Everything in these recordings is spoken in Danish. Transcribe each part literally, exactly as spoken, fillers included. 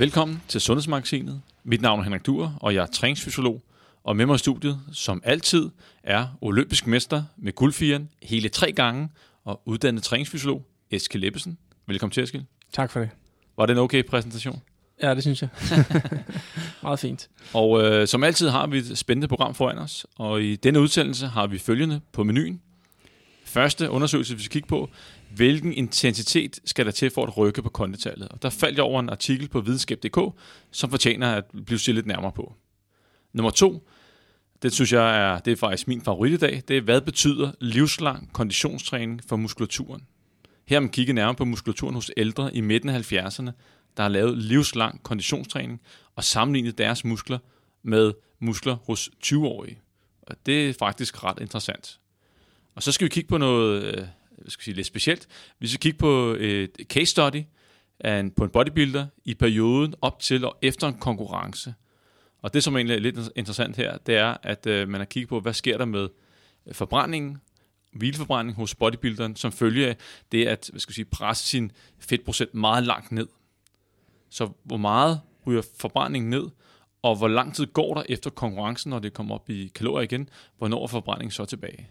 Velkommen til Sundhedsmagasinet. Mit navn er Henrik Duer, og jeg er træningsfysiolog. Og med mig i studiet, som altid, er olympisk mester med guldfireren hele tre gange og uddannet træningsfysiolog Eskild Ebbesen. Velkommen til, Eskild. Tak for det. Var det en okay præsentation? Ja, det synes jeg. Meget fint. Og øh, som altid har vi et spændende program foran os, og i denne udsendelse har vi følgende på menuen. Første undersøgelse, vi skal kigge på, hvilken intensitet skal der til for at rykke på konditallet? Og der faldt jeg over en artikel på videnskab punktum d k, som fortjener at blive set lidt nærmere på. Nummer to, det synes jeg er, det er faktisk min favorit i dag, det er, hvad betyder livslang konditionstræning for muskulaturen? Her har man kigget nærmere på muskulaturen hos ældre i midten af halvfjerdserne, der har lavet livslang konditionstræning og sammenlignet deres muskler med muskler hos tyve-årige. Og det er faktisk ret interessant. Og så skal vi kigge på noget jeg skal sige, lidt specielt. Vi skal kigge på et case study af en, på en bodybuilder i perioden op til og efter en konkurrence. Og det, som egentlig er lidt interessant her, det er, at øh, man har kigget på, hvad sker der med forbrændingen, hvileforbrænding hos bodybuilderen, som følge af det at hvad skal jeg sige, presse sin fedtprocent meget langt ned. Så hvor meget ryger forbrændingen ned, og hvor lang tid går der efter konkurrencen, når det kommer op i kalorier igen, hvornår er forbrændingen så tilbage?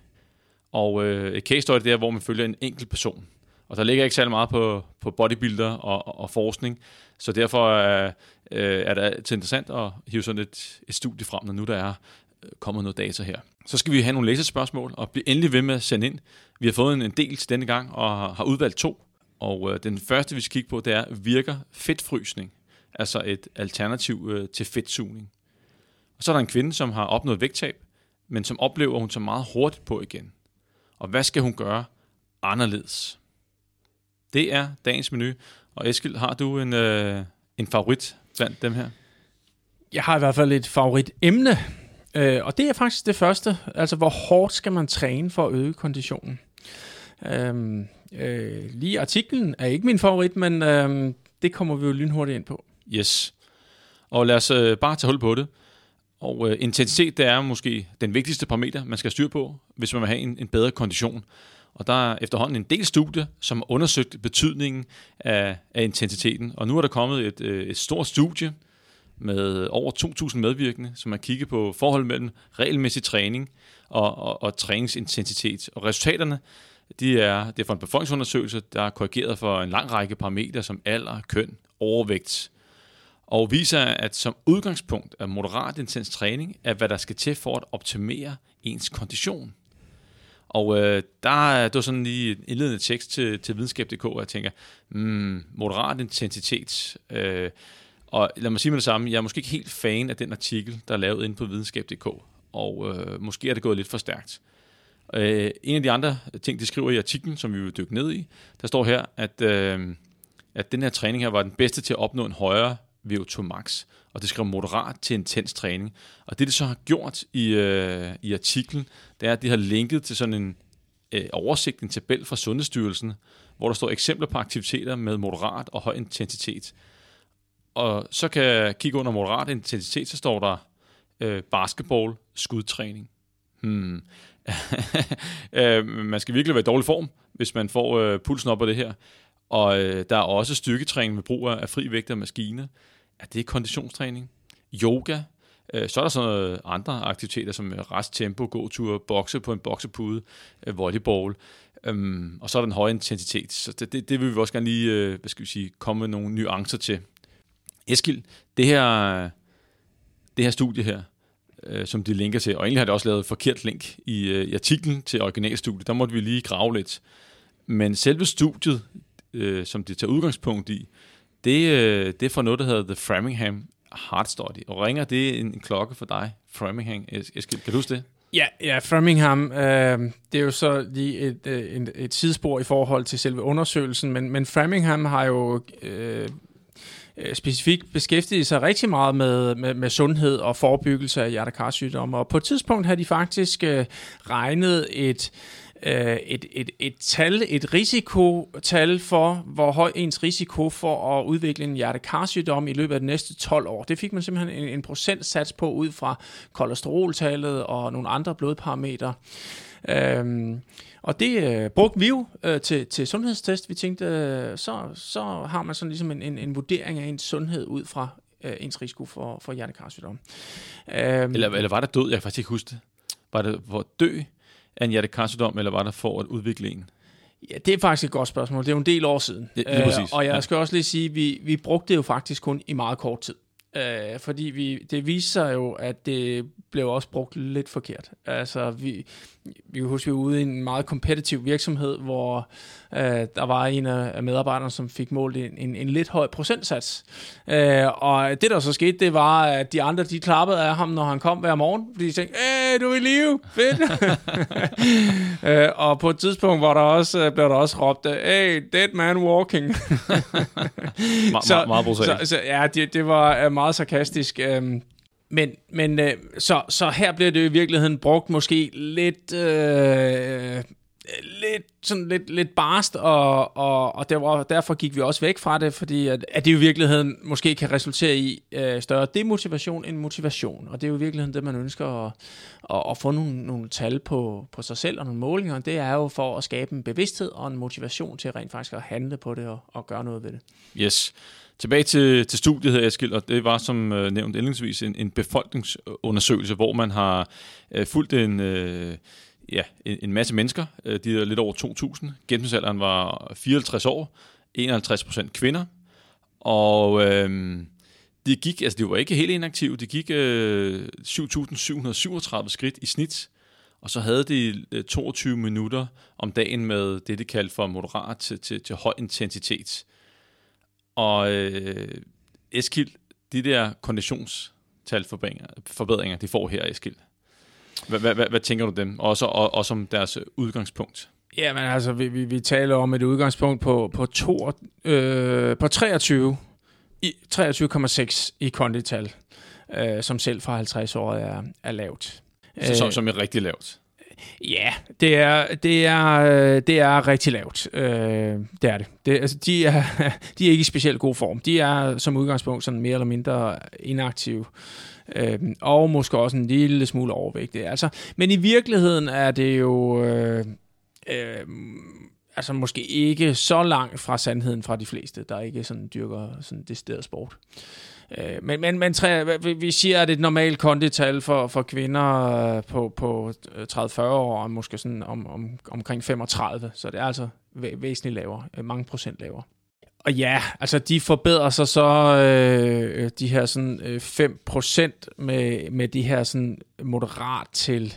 Og øh, et case study der, hvor man følger en enkelt person. Og der ligger ikke særlig meget på, på bodybuilder og, og, og forskning, så derfor øh, er det altid interessant at hive sådan et, et studie frem, når nu der er øh, kommet noget data her. Så skal vi have nogle læserspørgsmål, og blive endelig ved med at sende ind. Vi har fået en, en del til denne gang, og har udvalgt to. Og øh, den første, vi skal kigge på, det er, virker fedtfrysning? Altså et alternativ øh, til fedtsugning. Og så er der en kvinde, som har opnået vægttab, men som oplever, at hun tager meget hurtigt på igen. Og hvad skal hun gøre anderledes? Det er dagens menu. Og Eskild, har du en, øh, en favorit blandt dem her? Jeg har i hvert fald et favoritemne, øh, og det er faktisk det første. Altså, hvor hårdt skal man træne for at øge konditionen? Øhm, øh, lige artiklen er ikke min favorit, men øh, det kommer vi jo lynhurtigt ind på. Yes. Og lad os øh, bare tage hul på det. Og øh, intensitet, det er måske den vigtigste parameter, man skal styre på, hvis man vil have en, en bedre kondition. Og der er efterhånden en del studier, som har undersøgt betydningen af, af intensiteten. Og nu er der kommet et, et stort studie med over to tusind medvirkende, som har kigget på forhold mellem regelmæssig træning og, og, og træningsintensitet. Og resultaterne, de er, det er fra en befolkningsundersøgelse, der er korrigeret for en lang række parametre som alder, køn, overvægt. Og viser, at som udgangspunkt er moderat intens træning, er hvad der skal til for at optimere ens kondition. Og øh, der er der sådan lige en indledende tekst til, til videnskab punktum d k, og jeg tænker, mm, moderat intensitet. Øh, og lad mig sige med det samme, jeg er måske ikke helt fan af den artikel, der er lavet inde på videnskab punktum d k, og øh, måske er det gået lidt for stærkt. Øh, en af de andre ting, de skriver i artiklen, som vi vil dykke ned i, der står her, at, øh, at den her træning her var den bedste til at opnå en højere V O to max, og det skrev moderat til intens træning. Og det, de så har gjort i, øh, i artiklen, det er, at de har linket til sådan en øh, oversigt, en tabel fra Sundhedsstyrelsen, hvor der står eksempler på aktiviteter med moderat og høj intensitet. Og så kan jeg kigge under moderat intensitet, så står der øh, basketball, skudtræning. Hmm. øh, man skal virkelig være i dårlig form, hvis man får øh, pulsen op af det her. Og øh, der er også styrketræning med brug af frivægter og maskiner. Er det konditionstræning? Yoga? Øh, så er der sådan noget andre aktiviteter som rest, tempo, gåture, bokse på en boksepude, øh, volleyball. Øhm, og så er der den høje intensitet. Så det, det, det vil vi også gerne lige øh, hvad skal vi sige, komme med nogle nuancer til. Eskild, det her, det her studie her, øh, som de linker til, og egentlig har det også lavet et forkert link i, øh, i artiklen til originalstudiet, der måtte vi lige grave lidt. Men selve studiet, Øh, som det tager udgangspunkt i, det, øh, det er fra noget, der hedder The Framingham Heart Study. Og ringer det en, en klokke for dig, Framingham? Eskild, kan du huske det? Ja, ja Framingham, øh, det er jo så lige et, et, et sidespor i forhold til selve undersøgelsen, men, men Framingham har jo øh, specifikt beskæftiget sig rigtig meget med, med, med sundhed og forebyggelse af hjertekarsygdomme, og på et tidspunkt har de faktisk øh, regnet et Et, et, et tal, et risikotal for, hvor høj ens risiko for at udvikle en hjertekarsygdom i løbet af de næste tolv år. Det fik man simpelthen en, en procentsats på ud fra kolesteroltallet og nogle andre blodparametre. Øhm, og det øh, brugte vi jo øh, til, til sundhedstest. Vi tænkte, øh, så, så har man sådan ligesom en, en, en vurdering af ens sundhed ud fra øh, ens risiko for, for hjertekarsygdom. Øhm, eller, eller var der død? Jeg kan faktisk ikke huske det. Var det for at dø af en hjertekarsygdom, eller var der for at udvikle en? Ja, det er faktisk et godt spørgsmål. Det er jo en del år siden. Ja, øh, og jeg skal også lige sige, at vi, vi brugte det jo faktisk kun i meget kort tid. Øh, fordi vi, det viste sig jo, at det blev også brugt lidt forkert. Altså, vi, vi husker, vi var ude i en meget kompetitiv virksomhed, hvor øh, der var en af medarbejderne, som fik målt en, en, en lidt høj procentsats. Øh, og det, der så skete, det var, at de andre, de klappede af ham, når han kom hver morgen, fordi de tænkte, æh, du er i live, fedt! øh, og på et tidspunkt var der også, blev der også råbt, æh, dead man walking. så, meget så, så ja, det, det var meget sarkastisk. Øh, Men, men øh, så, så her bliver det i virkeligheden brugt måske lidt, øh, lidt, sådan lidt, lidt barst, og, og, og derfor, derfor gik vi også væk fra det, fordi at, at det i virkeligheden måske kan resultere i øh, større demotivation end motivation. Og det er jo i virkeligheden det, man ønsker at, at, at få nogle, nogle tal på, på sig selv og nogle målinger. Det er jo for at skabe en bevidsthed og en motivation til rent faktisk at handle på det og, og gøre noget ved det. Yes. Tilbage til, til studiet her, Eskild, og det var som øh, nævnt indledningsvis en, en befolkningsundersøgelse, hvor man har øh, fulgt en, øh, ja, en, en masse mennesker, øh, de er lidt over to tusind. Gennemsnitsalderen var fireoghalvtreds år, enoghalvtreds procent kvinder, og øh, de gik, altså de var ikke helt inaktive, de gik øh, syv tusind syv hundrede og syvogtredive skridt i snit, og så havde de øh, toogtyve minutter om dagen med det, de kaldte for moderat til, til, til høj intensitet. Og øh, Eskild, de der konditionstalforbedringer, de får her, Eskild. Hvad, hvad, hvad, hvad tænker du dem? Også, og, og som deres udgangspunkt? Jamen altså, vi, vi, vi taler om et udgangspunkt på, på, to, øh, på treogtyve komma seks i kondital, øh, som selv fra halvtreds året er, er lavt. Så, som, som er rigtig lavt? Ja, det er det er det er rigtig lavt. Øh, det er det. det altså, de er de er ikke i specielt god form. De er som udgangspunkt sådan mere eller mindre inaktive øh, og måske også en lille smule overvægtige. Altså, men i virkeligheden er det jo øh, øh, altså måske ikke så langt fra sandheden fra de fleste, der ikke sådan dyrker sådan decideret sport. Men, men, men tre, vi siger, at et normalt kondital for, for kvinder på, på tredive til fyrre år, og måske sådan om, om, omkring femogtredive, så det er altså væsentligt lavere, mange procent lavere. Og ja, altså de forbedrer sig så øh, de her sådan øh, fem procent med, med de her sådan moderat til...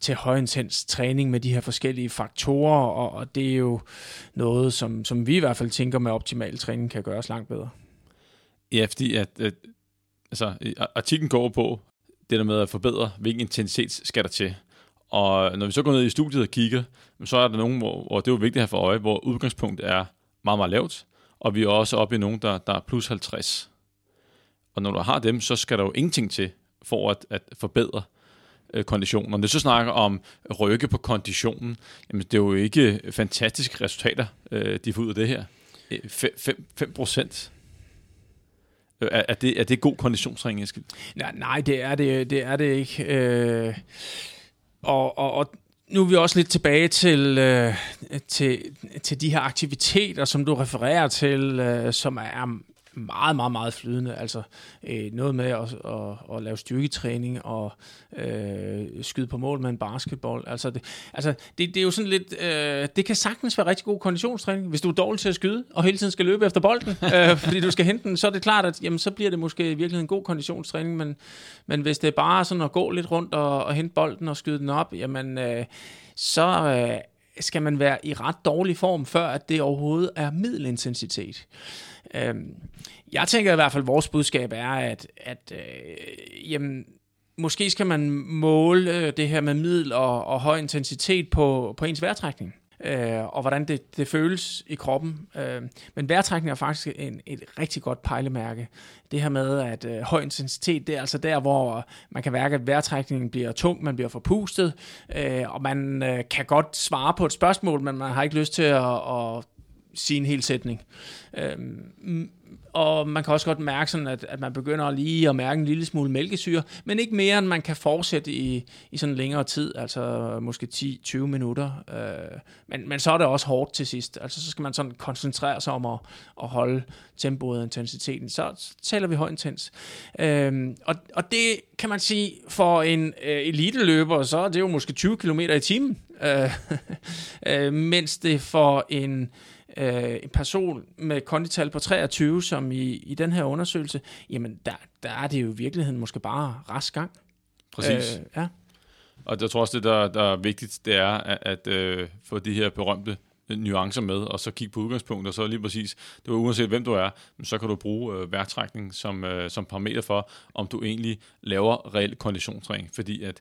til højintens træning med de her forskellige faktorer, og, og det er jo noget, som, som vi i hvert fald tænker med optimal træning kan gøres langt bedre. Ja, fordi at, at, altså, artiklen går på det der med at forbedre, hvilken intensitet skal der til. Og når vi så går ned i studiet og kigger, så er der nogen, hvor, og det er jo vigtigt at have for øje, hvor udgangspunktet er meget, meget lavt, og vi er også oppe i nogen, der, der er plus halvtreds. Og når du har dem, så skal der jo ingenting til for at, at forbedre konditionen. Og når så snakker om rykke på konditionen, jamen det er jo ikke fantastiske resultater, de får ud af det her. fem procent. Er det, er det god konditionstræning, Eskild? Nej, nej, det er det, det er det ikke. Øh, og, og, og nu er vi også lidt tilbage til, øh, til, til de her aktiviteter, som du refererer til, øh, som er meget, meget, meget flydende. Altså øh, noget med at, at, at, at lave styrketræning og øh, skyde på mål med en basketball. Altså, det, altså det, det er jo sådan lidt... Øh, det kan sagtens være rigtig god konditionstræning, hvis du er dårlig til at skyde, og hele tiden skal løbe efter bolden, øh, fordi du skal hente den. Så er det klart, at jamen, så bliver det måske i virkeligheden en god konditionstræning, men, men hvis det er bare sådan at gå lidt rundt og, og hente bolden og skyde den op, jamen øh, så... Øh, skal man være i ret dårlig form, før at det overhovedet er middelintensitet. Øhm, jeg tænker i hvert fald, at vores budskab er, at, at øh, jamen, måske skal man måle det her med middel og, og høj intensitet på, på ens vejrtrækning, øh, og hvordan det, det føles i kroppen. Øh, men vejrtrækning er faktisk en, et rigtig godt pejlemærke. Det her med, at øh, høj intensitet, det er altså der, hvor man kan mærke, at vejrtrækningen bliver tung, man bliver forpustet, øh, og man øh, kan godt svare på et spørgsmål, men man har ikke lyst til at, at sige en hel sætning. Øhm, og man kan også godt mærke sådan, at, at man begynder lige at mærke en lille smule mælkesyre, men ikke mere, end man kan fortsætte i, i sådan længere tid, altså måske ti til tyve minutter. Øh, men, men så er det også hårdt til sidst. Altså så skal man sådan koncentrere sig om at, at holde tempoet og intensiteten. Så taler vi højintens. Øhm, og, og det kan man sige, for en øh, eliteløber, så er det jo måske tyve kilometer i timen. Øh, øh, mens det for en, øh, en person med kondital på treogtyve, som i, i den her undersøgelse, jamen der, der er det jo i virkeligheden måske bare rask gang. Præcis. Øh, ja. Og jeg tror også, det der, der er vigtigt, det er at, at øh, få de her berømte nuancer med, og så kigge på udgangspunktet, og så lige præcis, det var uanset hvem du er, så kan du bruge øh, vejrtrækning som, øh, som parameter for, om du egentlig laver reel konditionstræning, fordi at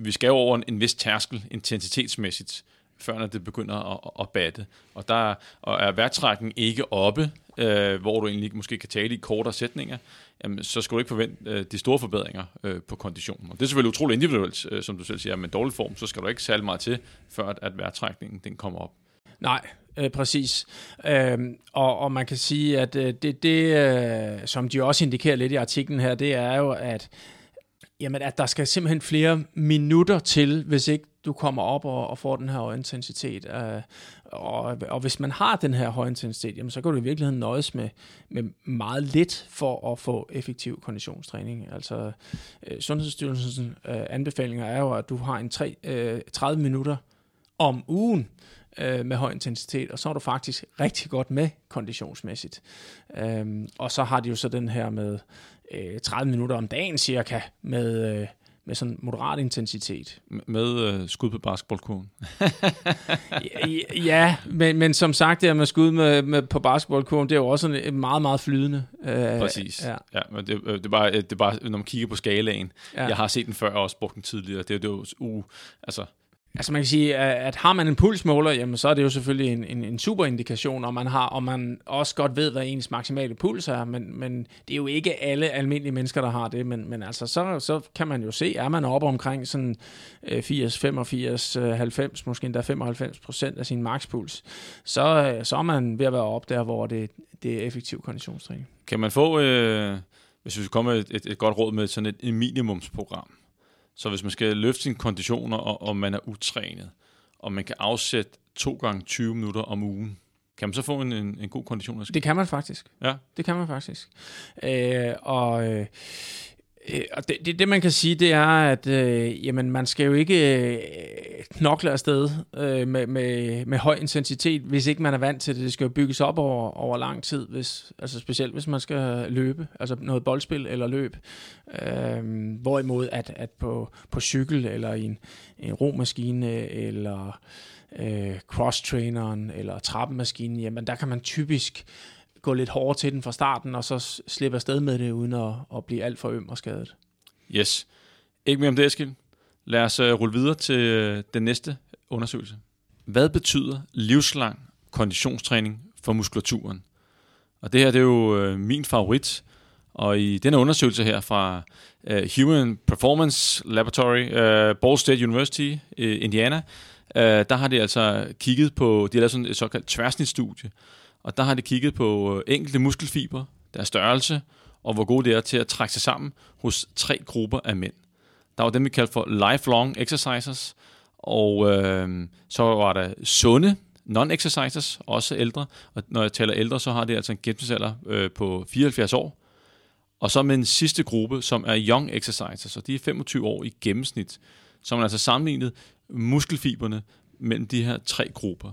vi skal over en vis tærskel intensitetsmæssigt, før det begynder at, at batte. Og der og er vejrtrækningen ikke oppe, øh, hvor du egentlig måske kan tale i kortere sætninger, jamen, så skal du ikke forvente øh, de store forbedringer øh, på konditionen. Og det er selvfølgelig utroligt individuelt, øh, som du selv siger, men dårlig form, så skal du ikke særlig meget til, før at vejrtrækningen den kommer op. Nej, øh, præcis. Øhm, og, og man kan sige, at øh, det, det øh, som de også indikerer lidt i artiklen her, det er jo, at Jamen, at der skal simpelthen flere minutter til, hvis ikke du kommer op og, og får den her højintensitet. Øh, og, og hvis man har den her højintensitet, jamen, så kan du i virkeligheden nøjes med, med meget lidt for at få effektiv konditionstræning. Altså, øh, Sundhedsstyrelsens øh, anbefalinger er jo, at du har en tre, øh, tredive minutter om ugen øh, med høj intensitet, og så er du faktisk rigtig godt med konditionsmæssigt. Øh, og så har de jo så den her med tredive minutter om dagen cirka, med, med sådan moderat intensitet. Med øh, skud på basketballkuglen. ja, ja men, men som sagt, det her med skud med, med, på basketballkuglen, det er jo også en meget, meget flydende. Øh, Præcis. Ja. Ja, men det, det, er bare, det er bare, når man kigger på skalaen. Ja. Jeg har set den før, og også brugt den tidligere. Det er jo uh, altså... Altså man kan sige, at har man en pulsmåler, jamen så er det jo selvfølgelig en, en, en superindikation, og man har, og man også godt ved, hvad ens maksimale puls er, men, men det er jo ikke alle almindelige mennesker, der har det, men, men altså så, så kan man jo se, er man oppe omkring sådan firs, femogfirs, halvfems, måske endda femoghalvfems procent af sin makspuls, så, så er man ved at være oppe der, hvor det, det er effektiv konditionstræning. Kan man få, øh, hvis vi kommer et, et, et godt råd med sådan et, et minimumsprogram? Så hvis man skal løfte sine konditioner, og, og man er utrænet, og man kan afsætte to gange tyve minutter om ugen, kan man så få en, en, en god kondition? Det kan man faktisk. Ja. Det kan man faktisk. Øh, og øh, og det, det, det, man kan sige, det er, at øh, jamen, man skal jo ikke øh, knokle afsted øh, med, med, med høj intensitet, hvis ikke man er vant til det. Det skal jo bygges op over, over lang tid, hvis, altså specielt hvis man skal løbe, altså noget boldspil eller løb. Øhm, hvorimod at, at på, på cykel eller i en, en romaskine eller øh, cross-traineren eller trappemaskinen, jamen der kan man typisk gå lidt hårdere til den fra starten og så slippe afsted med det uden at, at blive alt for øm og skadet. Yes. Ikke mere om det, Eskild. Lad os rulle videre til den næste undersøgelse. Hvad betyder livslang konditionstræning for muskulaturen? Og det her, det er jo min favorit. Og i denne undersøgelse her fra uh, Human Performance Laboratory, uh, Ball State University, uh, Indiana, uh, der har de altså kigget på, de har lavet sådan et såkaldt tværsnitstudie, og der har de kigget på uh, enkelte muskelfibre, deres størrelse, og hvor gode det er til at trække sig sammen hos tre grupper af mænd. Der var dem, vi kaldte for lifelong exercisers, og uh, så var der sunde non-exercisers, også ældre, og når jeg taler ældre, så har de altså en gennemsnitsalder uh, på fireoghalvfjerds år, og så med en sidste gruppe, som er young exercisers, og de er femogtyve år i gennemsnit, så man altså sammenlignet muskelfiberne mellem de her tre grupper.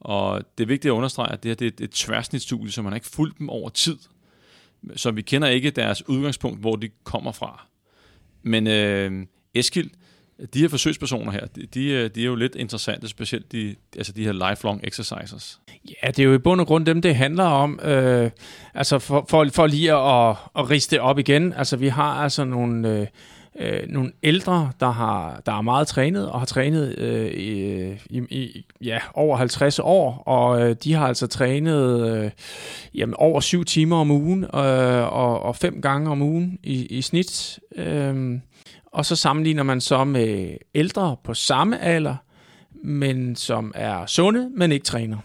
Og det er vigtigt at understrege, at det her det er et tværsnitstudie, så man har ikke fulgt dem over tid, så vi kender ikke deres udgangspunkt, hvor de kommer fra. Men øh, Eskild, de her forsøgspersoner her, de, de er jo lidt interessante, specielt de, altså de her lifelong exercisers. Ja, det er jo i bund og grund dem, det handler om. Øh, altså for, for, for lige at, at riste det op igen, altså vi har altså nogle, øh, nogle ældre, der, har, der er meget trænet, og har trænet øh, i, i ja, over halvtreds år, og øh, de har altså trænet øh, jamen, over syv timer om ugen, øh, og, og fem gange om ugen i, i snit. Øh, Og så sammenligner man så med ældre på samme alder, men som er sunde, men ikke træner.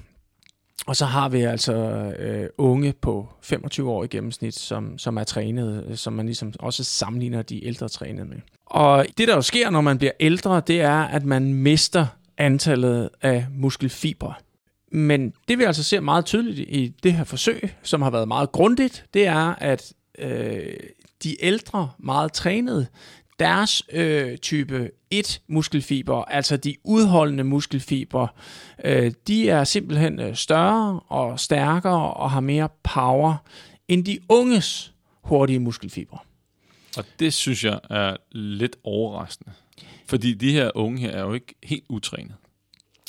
Og så har vi altså øh, unge på femogtyve år i gennemsnit, som, som er trænet, som man ligesom også sammenligner de ældre trænede med. Og det, der jo sker, når man bliver ældre, det er, at man mister antallet af muskelfibre. Men det, vi altså ser meget tydeligt i det her forsøg, som har været meget grundigt, det er, at øh, de ældre, meget trænede, deres øh, type et-muskelfiber, altså de udholdende muskelfiber, øh, de er simpelthen større og stærkere og har mere power end de unges hurtige muskelfibre. Og det synes jeg er lidt overraskende, fordi de her unge her er jo ikke helt utrænet.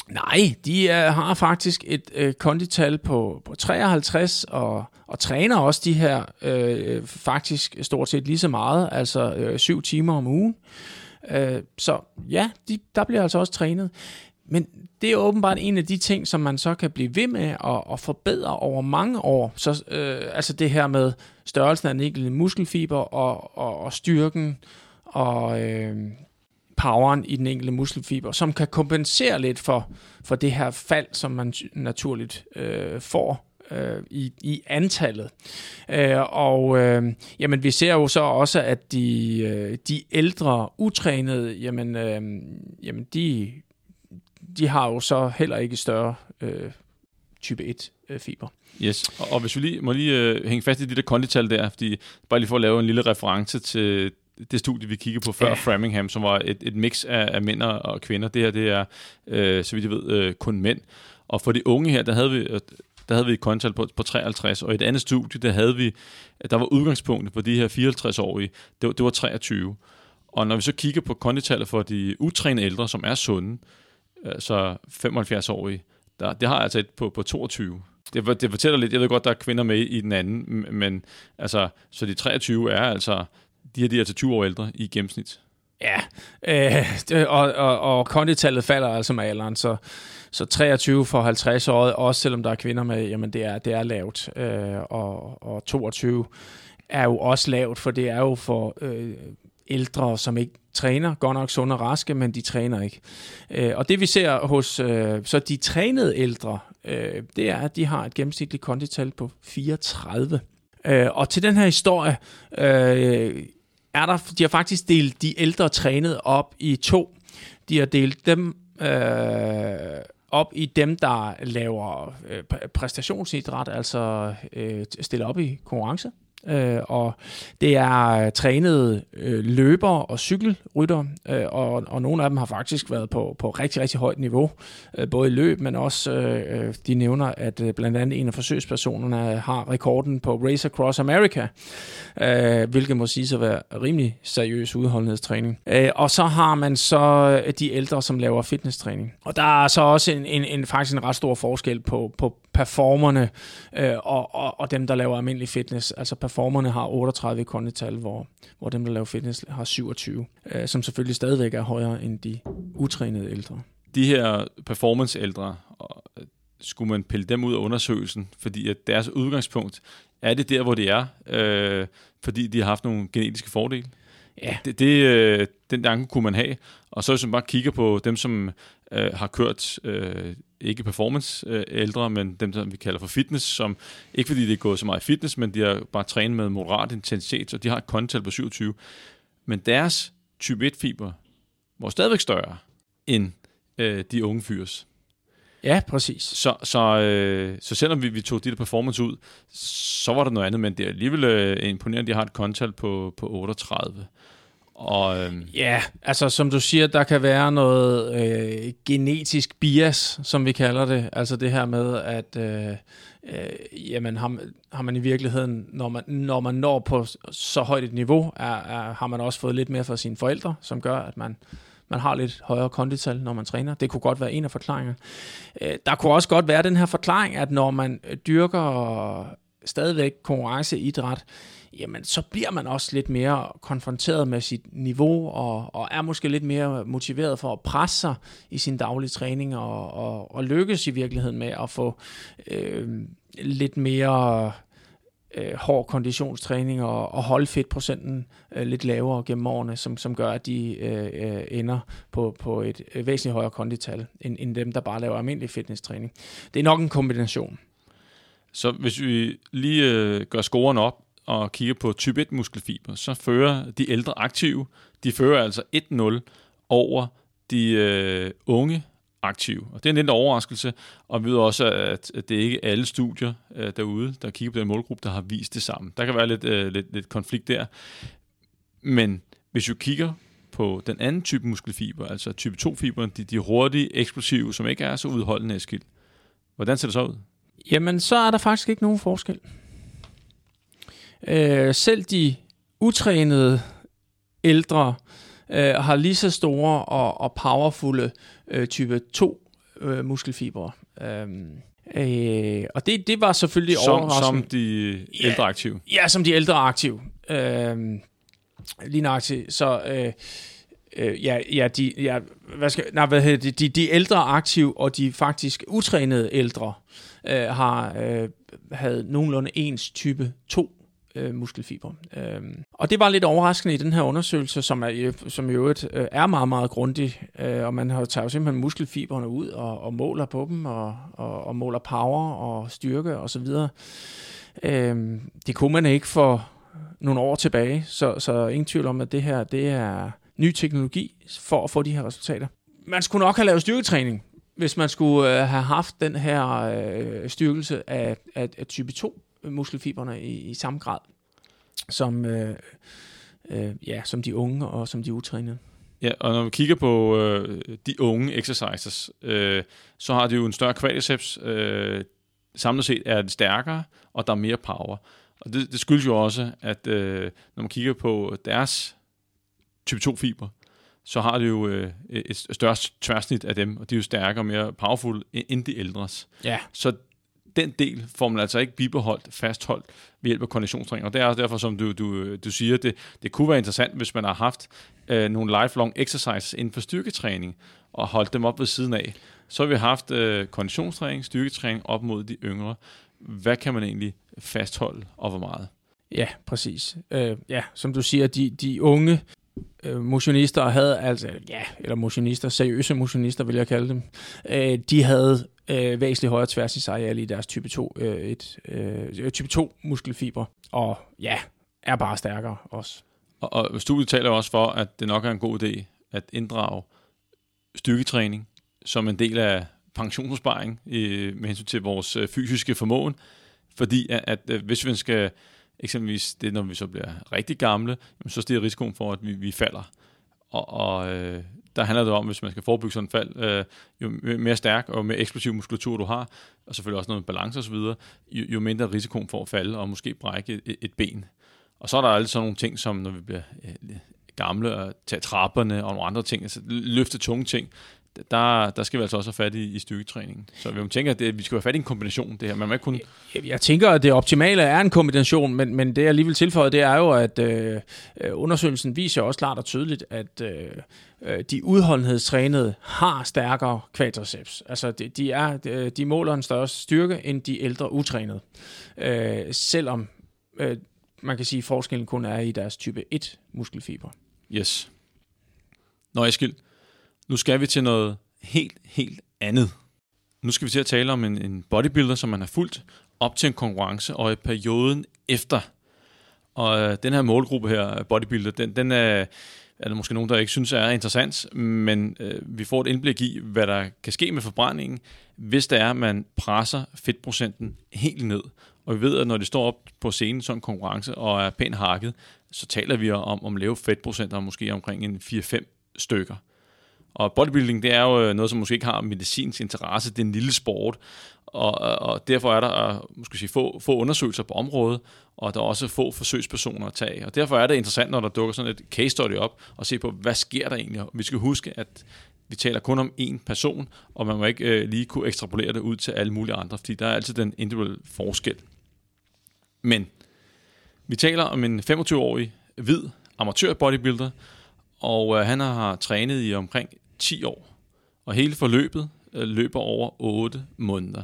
Nej, de er, har faktisk et øh, kondital på, på treoghalvtreds, og, og træner også de her øh, faktisk stort set lige så meget, altså øh, syv timer om ugen. Øh, så ja, de, der bliver altså også trænet. Men det er åbenbart en af de ting, som man så kan blive ved med at, at forbedre over mange år. Så, øh, altså det her med størrelsen af den enkelte muskelfiber og, og, og styrken og... Øh, poweren i den enkelte muskelfiber, som kan kompensere lidt for, for det her fald, som man naturligt øh, får øh, i, i antallet. Øh, og øh, jamen, vi ser jo så også, at de, øh, de ældre utrænede, jamen, øh, jamen de, de har jo så heller ikke større øh, type et øh, fiber. Yes, og, og hvis vi lige, må lige øh, hænge fast i de der kondital der, fordi bare lige for at lave en lille reference til det studie, vi kiggede på før, ja. Framingham, som var et, et mix af, af mænd og kvinder. Det her, det er, øh, så vidt jeg ved, øh, kun mænd. Og for de unge her, der havde vi, der havde vi et kontal på, på treoghalvtreds, og i et andet studie, der havde vi, der var udgangspunktet på de her fireoghalvtreds-årige, det var, det var treogtyve. Og når vi så kigger på konditallet for de utrænede ældre, som er sunde, øh, så femoghalvfjerds-årige, der, det har altså et på, på toogtyve. Det, det fortæller lidt, jeg ved godt, der er kvinder med i den anden, men altså, så de treogtyve er altså... De her, de er altså tyve år ældre i gennemsnit. Ja, øh, og, og, og konditallet falder altså med alderen, så, så treogtyve for halvtreds-året, også selvom der er kvinder med, jamen det er, det er lavt. Øh, og, og toogtyve er jo også lavt, for det er jo for øh, ældre, som ikke træner, godt nok sunde og raske, men de træner ikke. Øh, og det vi ser hos øh, så de trænede ældre, øh, det er, at de har et gennemsnitligt kondital på fireogtredive. Øh, og til den her historie... Øh, Er der, de har faktisk delt de ældre trænede op i to. De har delt dem øh, op i dem, der laver øh, præstationsidræt, altså øh, stiller op i konkurrence. Øh, og det er trænede øh, løbere og cykelrytter, øh, og, og nogle af dem har faktisk været på, på rigtig, rigtig højt niveau, øh, både i løb, men også, øh, de nævner, at øh, blandt andet en af forsøgspersonerne har rekorden på Race Across America, øh, hvilket må siges at være rimelig seriøs udholdenhedstræning. Øh, og så har man så de ældre, som laver fitnesstræning. Og der er så også en, en, en, faktisk en ret stor forskel på, på performerne øh, og, og, og dem, der laver almindelig fitness, altså performerne har otteogtredive i kondital, hvor, hvor dem, der laver fitness, har syvogtyve, øh, som selvfølgelig stadigvæk er højere end de utrænede ældre. De her performance-ældre, skulle man pille dem ud af undersøgelsen, fordi at deres udgangspunkt, er det der, hvor det er, øh, fordi de har haft nogle genetiske fordele? Ja. Det, det, øh, den tanke kunne man have, og så hvis man bare kigger på dem, som øh, har kørt... Øh, ikke performance øh, ældre, men dem, som vi kalder for fitness, som ikke fordi det er gået så meget fitness, men de har bare trænet med moderat intensitet, og de har et kondital på syvogtyve. Men deres type et-fiber var stadigvæk større end øh, de unge fyres. Ja, præcis. Så, så, øh, så selvom vi, vi tog de der performance ud, så var der noget andet, men det er alligevel øh, imponerende, at de har et kondital på, på otteogtredive. Og, øhm. ja, altså som du siger, der kan være noget øh, genetisk bias, som vi kalder det. Altså det her med, at øh, øh, jamen, har, har man i virkeligheden, når man når, man når på så højt et niveau, er, er, har man også fået lidt mere fra sine forældre, som gør, at man, man har lidt højere kondital, når man træner. Det kunne godt være en af forklaringerne. Øh, der kunne også godt være den her forklaring, at når man dyrker stadigvæk konkurrenceidræt, jamen så bliver man også lidt mere konfronteret med sit niveau, og, og er måske lidt mere motiveret for at presse sig i sin daglige træning, og, og, og lykkes i virkeligheden med at få øh, lidt mere øh, hård konditionstræning og, og holde fedtprocenten øh, lidt lavere gennem årene, som, som gør, at de øh, ender på, på et væsentligt højere kondital, end, end dem, der bare laver almindelig fitnesstræning. Det er nok en kombination. Så hvis vi lige øh, gør scoren op og kigger på type et muskelfiber, så fører de ældre aktive, de fører altså et nul over de øh, unge aktive. Og det er en lidt overraskelse, og vi ved også, at det er ikke alle studier øh, derude, der kigger på den målgruppe, der har vist det samme. Der kan være lidt, øh, lidt, lidt konflikt der. Men hvis vi kigger på den anden type muskelfiber, altså type to-fiberen, de, de hurtige, eksplosive, som ikke er så udholdende Eskild, hvordan ser det så ud? Jamen, så er der faktisk ikke nogen forskel. Øh, selv de utrænede ældre øh, har lige så store og, og powerfulde øh, type to øh, muskelfibre. Øhm, øh, og det, det var selvfølgelig som, overraskende. Som de ældre aktive? Ja, ja, som de ældre aktive. Øhm, lige nøjagtigt. Så... Øh, Øh, ja, ja, de, ja, hvad skal, nej, hvad hedder det, de, de ældre aktive og de faktisk utrænede ældre øh, har øh, havde nogenlunde ens type to øh, muskelfiber. Øh, og det var lidt overraskende i den her undersøgelse, som er, som i øvrigt øh, er meget, meget grundig, øh, og man har taget simpelthen muskelfiberne ud og, og måler på dem, og, og, og måler power og styrke og så videre. Øh, det kunne man ikke for nogle år tilbage, så, så ingen tvivl om, at det her, det er ny teknologi for at få de her resultater. Man skulle nok have lavet styrketræning, hvis man skulle øh, have haft den her øh, styrkelse af, af, af type to-muskelfiberne i, i samme grad, som, øh, øh, ja, som de unge og som de utrænede. Ja, og når vi kigger på øh, de unge exercisers, øh, så har de jo en større quadriceps. Øh, samlet set er det stærkere, og der er mere power. Og det, det skyldes jo også, at øh, når man kigger på deres type to-fiber, så har det jo øh, et større tværsnit af dem, og de er jo stærkere og mere powerful end de ældres. Ja. Så den del får man altså ikke bibeholdt, fastholdt ved hjælp af konditionstræning. Og det er derfor, som du, du, du siger, det, det kunne være interessant, hvis man har haft øh, nogle lifelong exercises inden for styrketræning, og holdt dem op ved siden af. Så har vi haft øh, konditionstræning, styrketræning op mod de yngre. Hvad kan man egentlig fastholde, og hvor meget? Ja, præcis. Øh, ja, som du siger, de, de unge motionister havde altså, ja, eller motionister, seriøse motionister vil jeg kalde dem, øh, de havde øh, væsentligt højere tværsnitsareal i deres type to, øh, et, øh, type to muskelfiber, og ja, er bare stærkere også. Og, og studiet taler også for, at det nok er en god idé at inddrage styrketræning som en del af pensionsopsparing øh, med hensyn til vores øh, fysiske formåen, fordi at, at øh, hvis vi skal eksempelvis det, når vi så bliver rigtig gamle, så stiger risikoen for, at vi, vi falder. Og, og øh, der handler det om, hvis man skal forebygge sådan et fald, øh, jo mere stærk og mere eksplosiv muskulatur du har, og selvfølgelig også noget balance osv., jo, jo mindre risikoen for at falde og måske brække et, et ben. Og så er der alle sådan nogle ting, som når vi bliver øh, gamle og tager trapperne og nogle andre ting, altså løfte tunge ting, Der, der skal vi altså også have fat i, i styrketræningen. Så vi tænker, at det, vi skal have fat i en kombination, det her. Man må ikke kun... jeg, jeg tænker, at det optimale er en kombination, men, men det, jeg alligevel tilføjer, det er jo, at øh, undersøgelsen viser også klart og tydeligt, at øh, de udholdenhedstrænede har stærkere quadriceps. Altså, de, de, er, de måler en større styrke end de ældre utrænede. Øh, selvom øh, man kan sige, at forskellen kun er i deres type et muskelfiber. Yes. Nå, Eskild. Nu skal vi til noget helt, helt andet. Nu skal vi til at tale om en, en bodybuilder, som man har fulgt op til en konkurrence og i perioden efter. Og øh, den her målgruppe her, bodybuilder, den, den er, er der måske nogen, der ikke synes er interessant, men øh, vi får et indblik i, hvad der kan ske med forbrændingen, hvis det er, at man presser fedtprocenten helt ned. Og vi ved, at når de står op på scenen som konkurrence og er pænt hakket, så taler vi om, om lave fedtprocenter, måske omkring en fire til fem stykker. Og bodybuilding, det er jo noget, som måske ikke har medicinsk interesse. Det er en lille sport, og, og derfor er der måske sige, få, få undersøgelser på området, og der er også få forsøgspersoner at tage. Og derfor er det interessant, når der dukker sådan et case study op, og se på, hvad sker der egentlig? Vi skal huske, at vi taler kun om én person, og man må ikke øh, lige kunne ekstrapolere det ud til alle mulige andre, fordi der er altid den individuelle forskel. Men vi taler om en femogtyve-årig hvid amatør bodybuilder, og øh, han har trænet i omkring ti år, og hele forløbet øh, løber over otte måneder.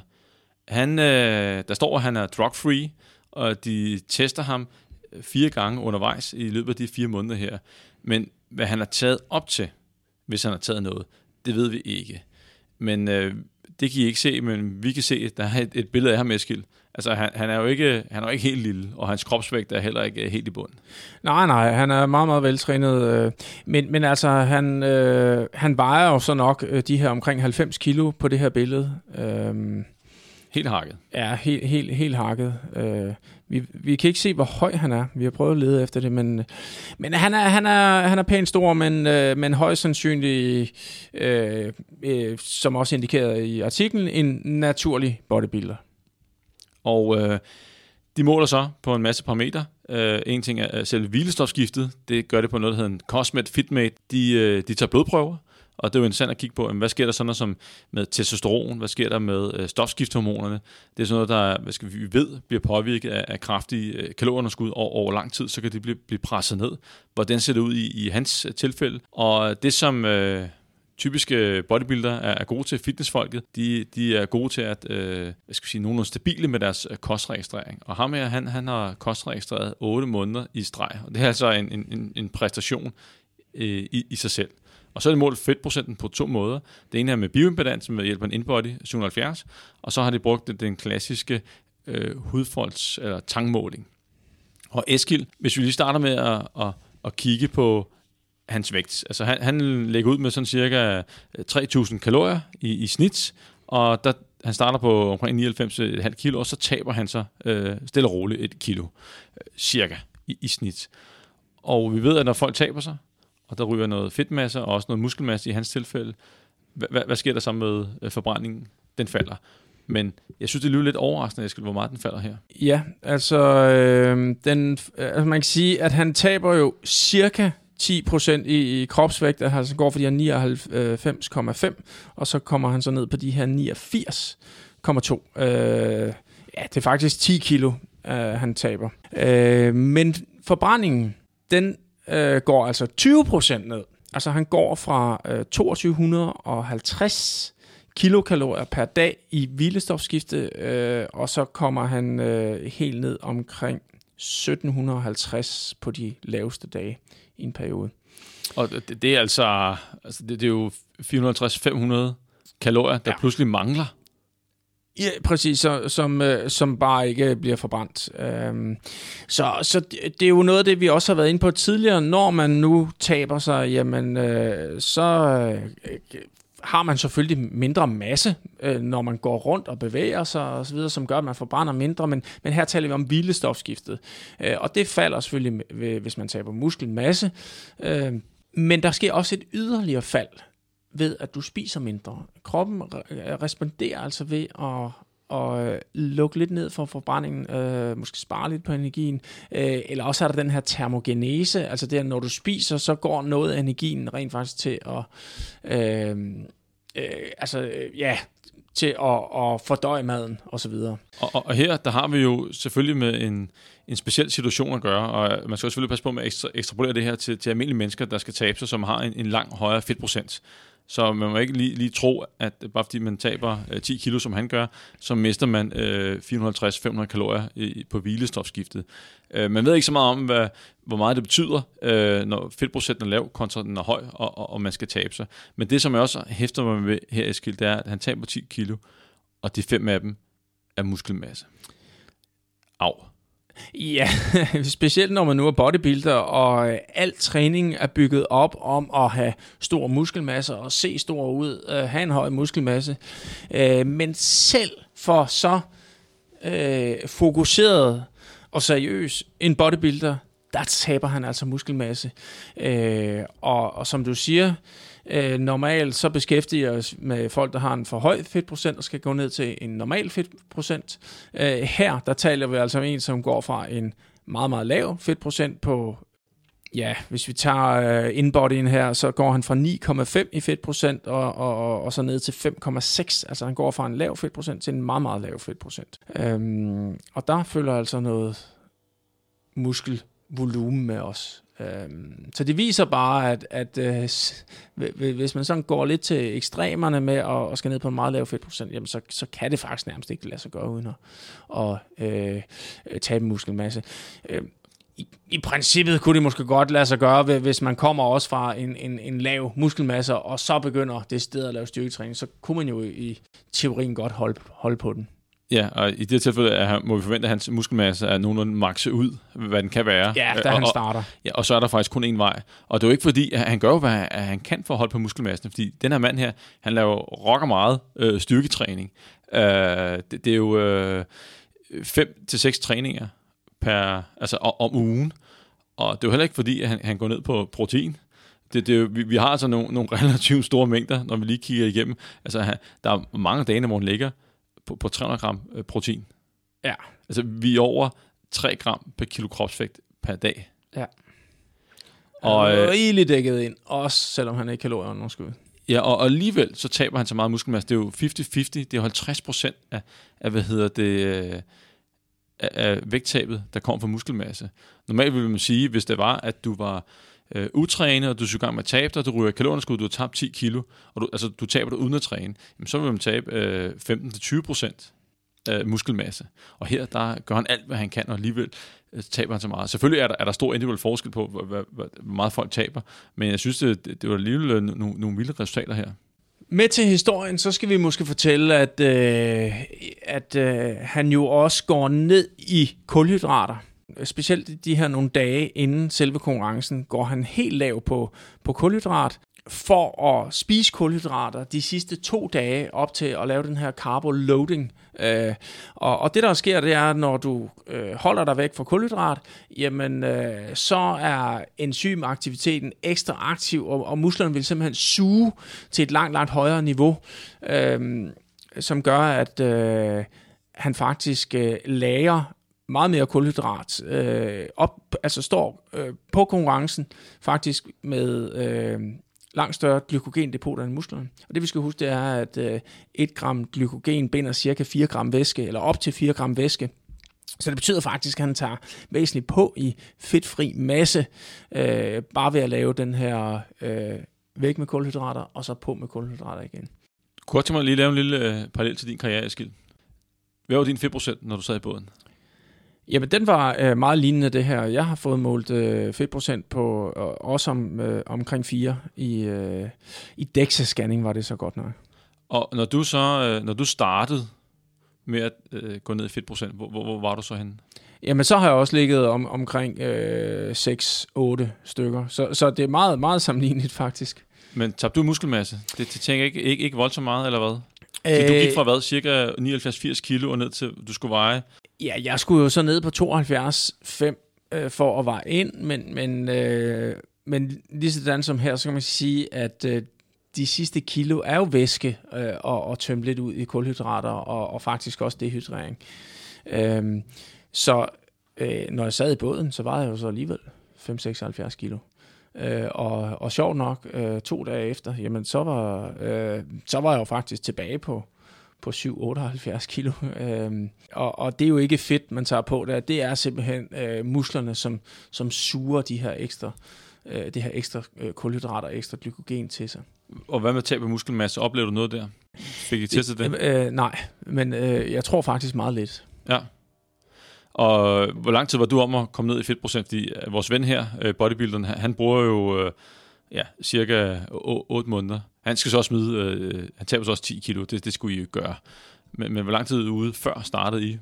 Han, øh, der står, at han er drug-free, og de tester ham fire gange undervejs i løbet af de fire måneder her. Men hvad han har taget op til, hvis han har taget noget, det ved vi ikke. Men øh, det kan I ikke se, men vi kan se, at der er et, et billede af ham, Eskild. Altså, han, han er jo ikke, han er jo ikke helt lille, og hans kropsvægt er heller ikke helt i bunden. Nej, nej, han er meget, meget veltrænet. Øh, men, men altså, han, øh, han vejer jo så nok øh, de her omkring halvfems kilo på det her billede. Øh, helt hakket? Ja, helt, helt, helt hakket. Øh, vi, vi kan ikke se, hvor høj han er. Vi har prøvet at lede efter det, men, men han, er, han, er, han er pænt stor, men, øh, men højst sandsynligt, øh, øh, som også indikeret i artiklen, en naturlig bodybuilder. Og øh, de måler så på en masse parametre. Øh, en ting er selv hvilestofskiftet. Det gør det på noget, der hedder en Cosmet Fitmate. De, øh, de tager blodprøver, og det er jo interessant at kigge på, hvad sker der sådan noget som med testosteron, hvad sker der med øh, stofskifthormonerne. Det er sådan noget, der hvad skal vi ved bliver påvirket af, af kraftige øh, kalorieunderskud over, over lang tid, så kan det blive, blive presset ned. Hvordan ser det ud i, i hans tilfælde? Og det som... Øh, typiske bodybuilder er gode til fitnessfolket. De, de er gode til at øh, hvad skal jeg sige, nogenlunde stabile med deres kostregistrering. Og ham her, han, han har kostregistreret otte måneder i streg. Og det er altså en, en, en præstation øh, i, i sig selv. Og så er det målt fedtprocenten på to måder. Det ene er med bioimpedans, som hjælper en InBody syvoghalvfjerds. Og så har de brugt den klassiske øh, hudfolds- eller tangmåling. Og Eskild, hvis vi lige starter med at, at, at kigge på... hans vægt. Altså han, han lægger ud med sådan cirka tre tusind kalorier i, i snit, og der, han starter på omkring nioghalvfems komma fem kilo, og så taber han så øh, stille og roligt et kilo, øh, cirka, i, i snit. Og vi ved, at når folk taber sig, og der ryger noget fedtmasse og også noget muskelmasse i hans tilfælde, hvad, hvad sker der så med øh, forbrændingen? Den falder. Men jeg synes, det lyder lidt overraskende, Eskild, hvor meget den falder her. Ja, altså, øh, den, altså man kan sige, at han taber jo cirka ti procent i, i kropsvægt, at han så går for de her nioghalvfems komma fem, og så kommer han så ned på de her niogfirs komma to. Øh, ja, det er faktisk ti kilo, øh, han taber. Øh, men forbrændingen, den øh, går altså tyve procent ned. Altså han går fra øh, toogtyve halvtreds kilokalorier per dag i hvilestofskifte, øh, og så kommer han øh, helt ned omkring sytten halvtreds på de laveste dage i en periode. Og det, det er altså, altså det, det er jo fire hundrede halvtreds til fem hundrede kalorier, der ja. pludselig mangler. Ja, præcis, så, som, som bare ikke bliver forbrændt. Øhm, så så det, det er jo noget af det, vi også har været inde på tidligere. Når man nu taber sig, jamen øh, så... Øh, har man selvfølgelig mindre masse, øh, når man går rundt og bevæger sig og så videre, som gør, at man forbrænder mindre, men, men her taler vi om hvilestofskiftet. Øh, og det falder selvfølgelig, ved, hvis man taber muskelmasse. Øh, men der sker også et yderligere fald ved, at du spiser mindre. Kroppen re- responderer altså ved at og lukke lidt ned for forbrændingen, øh, måske spare lidt på energien, øh, eller også er der den her termogenese, altså det, når du spiser, så går noget af energien rent faktisk til at, øh, øh, altså, ja, til at, at fordøje maden, og så videre. Og, og, og her, der har vi jo selvfølgelig med en, en speciel situation at gøre, og man skal også selvfølgelig passe på med at ekstra, ekstrapolere det her til, til almindelige mennesker, der skal tabe sig, som har en, en langt højere fedtprocent. Så man må ikke lige, lige tro, at bare fordi man taber øh, ti kilo, som han gør, så mister man øh, fire hundrede halvtreds til fem hundrede kalorier i, på hvilestofskiftet. Øh, man ved ikke så meget om, hvad, hvor meget det betyder, øh, når fedtprocenten er lav, kontra den er høj, og, og, og man skal tabe sig. Men det, som jeg også hæfter mig med her, Eskild, det er, at han taber ti kilo, og de fem af dem er muskelmasse. Au. Ja, specielt når man nu er bodybuilder, og al træning er bygget op om at have stor muskelmasse og se stor ud, have en høj muskelmasse. Men selv for så fokuseret og seriøs en bodybuilder, der taber han altså muskelmasse. Og, og som du siger, normalt så beskæftiger os med folk, der har en for høj fedtprocent og skal gå ned til en normal fedtprocent. Her, der taler vi altså om en, som går fra en meget, meget lav fedtprocent på, ja, hvis vi tager InBodyen her, så går han fra ni komma fem i fedtprocent og, og, og så ned til fem komma seks. Altså han går fra en lav fedtprocent til en meget, meget lav fedtprocent. Øhm, og der følger altså noget muskelvolumen med os. Så det viser bare, at, at, at hvis man sådan går lidt til ekstremerne med at skal ned på en meget lav fedtprocent, jamen så, så kan det faktisk nærmest ikke lade sig gøre uden at, at, at tabe muskelmasse. I, I princippet kunne det måske godt lade sig gøre, hvis man kommer også fra en, en, en lav muskelmasse, og så begynder det sted at lave styrketræning, så kunne man jo i teorien godt holde, holde på den. Ja, og i det tilfælde er, må vi forvente, at hans muskelmasse er nogenlunde makse ud, hvad den kan være. Ja, da han og, starter. Ja, og så er der faktisk kun én vej. Og det er jo ikke fordi, at han gør, hvad han kan for at holde på muskelmassen, fordi den her mand her, han laver rocker meget øh, styrketræning. Øh, det, det er jo øh, fem til seks træninger per, altså, om ugen, og det er jo heller ikke fordi, at han, han går ned på protein. Det, det, vi, vi har altså nogle, nogle relativt store mængder, når vi lige kigger igennem. Altså, han, der er mange dage, hvor han ligger På, på tre hundrede gram øh, protein. Ja. Altså, vi er over tre gram per kilo kropsvægt per dag. Ja. Og øh, rigeligt dækket ind, også selvom han ikke kalorieunderskud. Ja, og, og alligevel så taber han så meget muskelmasse. Det er jo halvtreds halvtreds. Det er halvtreds procent af, af, hvad hedder det, øh, af, af vægttabet, der kommer fra muskelmasse. Normalt vil man sige, hvis det var, at du var øh, utrænet, og du så i gang med at tabe dig, du ryger kalorieunderskud, du har tabt ti kilo, og du, altså, du taber dig uden at træne, jamen, så vil man tabe øh, femten til tyve procent øh, muskelmasse. Og her, der gør han alt, hvad han kan, og alligevel øh, taber han så meget. Selvfølgelig er der, er der stor individuel forskel på, hvor, hvor, hvor meget folk taber, men jeg synes, det, det var alligevel nogle, nogle vilde resultater her. Med til historien, så skal vi måske fortælle, at, øh, at øh, han jo også går ned i kulhydrater. Specielt de her nogle dage inden selve konkurrencen, går han helt lav på, på kulhydrat. For at spise kulhydrater de sidste to dage op til at lave den her carbo-loading. Øh, og, og det, der sker, det er, når du øh, holder dig væk fra kulhydrat, jamen øh, så er enzymaktiviteten ekstra aktiv, og, og musklerne vil simpelthen suge til et langt, langt højere niveau, øh, som gør, at øh, han faktisk øh, lagrer meget mere kulhydrat, øh, op, altså står øh, på konkurrencen faktisk med øh, langt større glykogendepoter end musklerne. Og det vi skal huske, det er, at øh, et gram glykogen binder cirka fire gram væske, eller op til fire gram væske. Så det betyder faktisk, at han tager væsentligt på i fedtfri masse, øh, bare ved at lave den her øh, væk med kulhydrater, og så på med kulhydrater igen. Kort til mig lige lave en lille øh, parallel til din karriere, Eskild. Hvad var din fedtprocent, når du sad i båden? Jamen, den var øh, meget lignende det her. Jeg har fået målt øh, fedtprocent på øh, også om, øh, omkring fire i, øh, i DEXA-scanning var det så godt nok. Og når du så øh, når du startede med at øh, gå ned i fedtprocent, hvor, hvor, hvor var du så henne? Jamen, så har jeg også ligget om, omkring øh, seks otte stykker, så, så det er meget, meget sammenligneligt faktisk. Men tabte du muskelmasse? Det, det tænker jeg ikke, ikke, ikke voldsomt meget, eller hvad? Så du gik fra hvad, cirka nioghalvfjerds til firs kilo og ned til, du skulle veje? Ja, jeg skulle jo så ned på tooghalvfjerds komma fem øh, for at veje ind, men, men, øh, men lige sådan som her, så kan man sige, at øh, de sidste kilo er jo væske øh, og, og tømme lidt ud i kulhydrater og, og faktisk også dehydrering. Øh, så øh, når jeg sad i båden, så vejede jeg jo så alligevel fem til seksoghalvfjerds kilo. Øh, og, og sjovt nok, øh, to dage efter, jamen så var, øh, så var jeg jo faktisk tilbage på, på syv komma otteoghalvfjerds kilo. Øh, og, og det er jo ikke fedt, man tager på der. Det er simpelthen øh, musklerne, som, som suger de her ekstra, øh, det her ekstra øh, kulhydrater og ekstra glykogen til sig. Og hvad med tab af muskelmasse? Oplever du noget der? Fik I testet det? Øh, øh, nej, men øh, jeg tror faktisk meget lidt. Ja. Og hvor lang tid var du om at komme ned i fedtprocent? Fordi vores ven her, bodybuilderen, han bruger jo ja, cirka otte måneder. Han skal så også smide, han taber så også ti kilo, det, det skulle I gøre. Men, men hvor lang tid ude før startede I?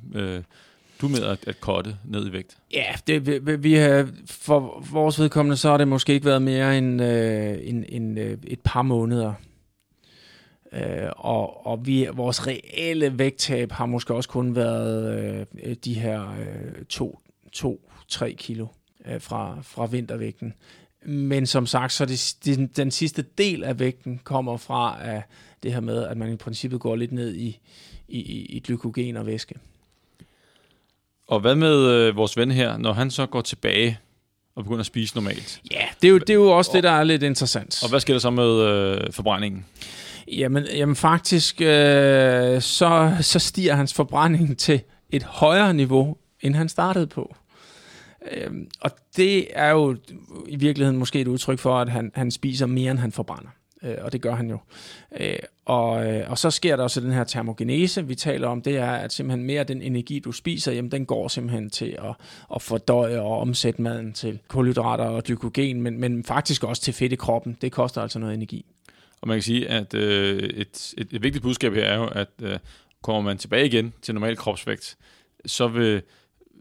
Du med at, at cutte ned i vægt? Ja, det, vi, vi har, for vores vedkommende, så har det måske ikke været mere end, end, end et par måneder. Øh, og og vi, vores reelle vægttab har måske også kun været øh, de her to til tre kilo øh, fra, fra vintervægten. Men som sagt, så det, det, den sidste del af vægten kommer fra af det her med, at man i princippet går lidt ned i, i, i glykogen og væske. Og hvad med øh, vores ven her, når han så går tilbage og begynder at spise normalt? Ja, det er jo, det er jo også og, det, der er lidt interessant. Og hvad sker der så med øh, forbrændingen? Jamen, jamen faktisk, øh, så, så stiger hans forbrænding til et højere niveau, end han startede på. Øhm, og det er jo i virkeligheden måske et udtryk for, at han, han spiser mere, end han forbrænder. Øh, og det gør han jo. Øh, og, øh, og så sker der også den her termogenese, vi taler om. Det er, at simpelthen mere den energi, du spiser, jamen, den går simpelthen til at, at fordøje og omsætte maden til kulhydrater og glykogen, men, men faktisk også til fedt i kroppen. Det koster altså noget energi. Og man kan sige, at øh, et, et, et vigtigt budskab her er jo, at øh, kommer man tilbage igen til normal kropsvægt, så vil,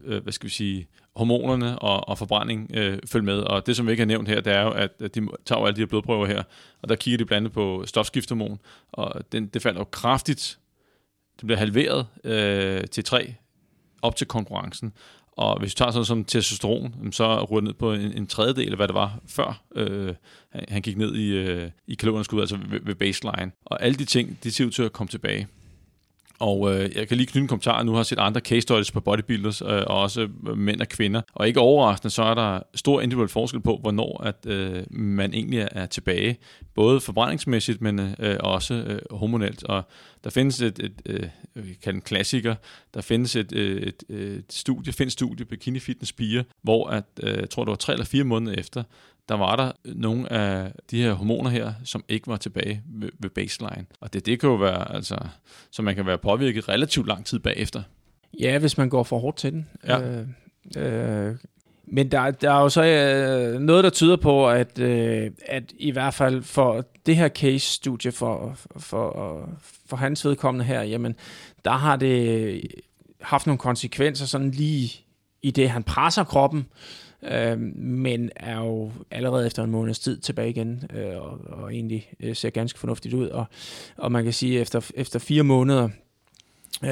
øh, hvad skal vi sige, hormonerne og, og forbrænding øh, følge med. Og det, som vi ikke har nævnt her, det er jo, at de tager alle de her blodprøver her, og der kigger de blandt andet på stofskifthormon, og den, det falder jo kraftigt. Det bliver halveret øh, til tre op til konkurrencen. Og hvis du tager sådan som testosteron, så ruller ned på en, en tredjedel af, hvad det var før øh, han, han gik ned i, øh, i kalorunderskud, altså ved, ved baseline. Og alle de ting, de ser ud til at komme tilbage. Og øh, jeg kan lige knytte en kommentar. Nu har jeg set andre case studies på bodybuilders, øh, og også mænd og kvinder. Og ikke overraskende, så er der stor individuel forskel på, hvornår at, øh, man egentlig er tilbage. Både forbrændingsmæssigt, men øh, også øh, hormonelt. Og der findes et, et øh, vi kalder den klassiker, der findes et, et, et, et studie, findes studie, Bikini Fitness Piger, hvor at, øh, jeg tror det var tre eller fire måneder efter, der var der nogle af de her hormoner her, som ikke var tilbage ved baseline. Og det, det kan jo være, altså, så man kan være påvirket relativt lang tid bagefter. Ja, hvis man går for hårdt til den. Ja. Øh, øh, men der, der er jo så øh, noget, der tyder på, at, øh, at i hvert fald for det her case-studie for, for, for hans vedkommende her, jamen, der har det haft nogle konsekvenser sådan lige i det, han presser kroppen, Øh, men er jo allerede efter en måneds tid tilbage igen, øh, og, og egentlig øh, ser ganske fornuftigt ud, og, og man kan sige, at efter, efter fire måneder, øh,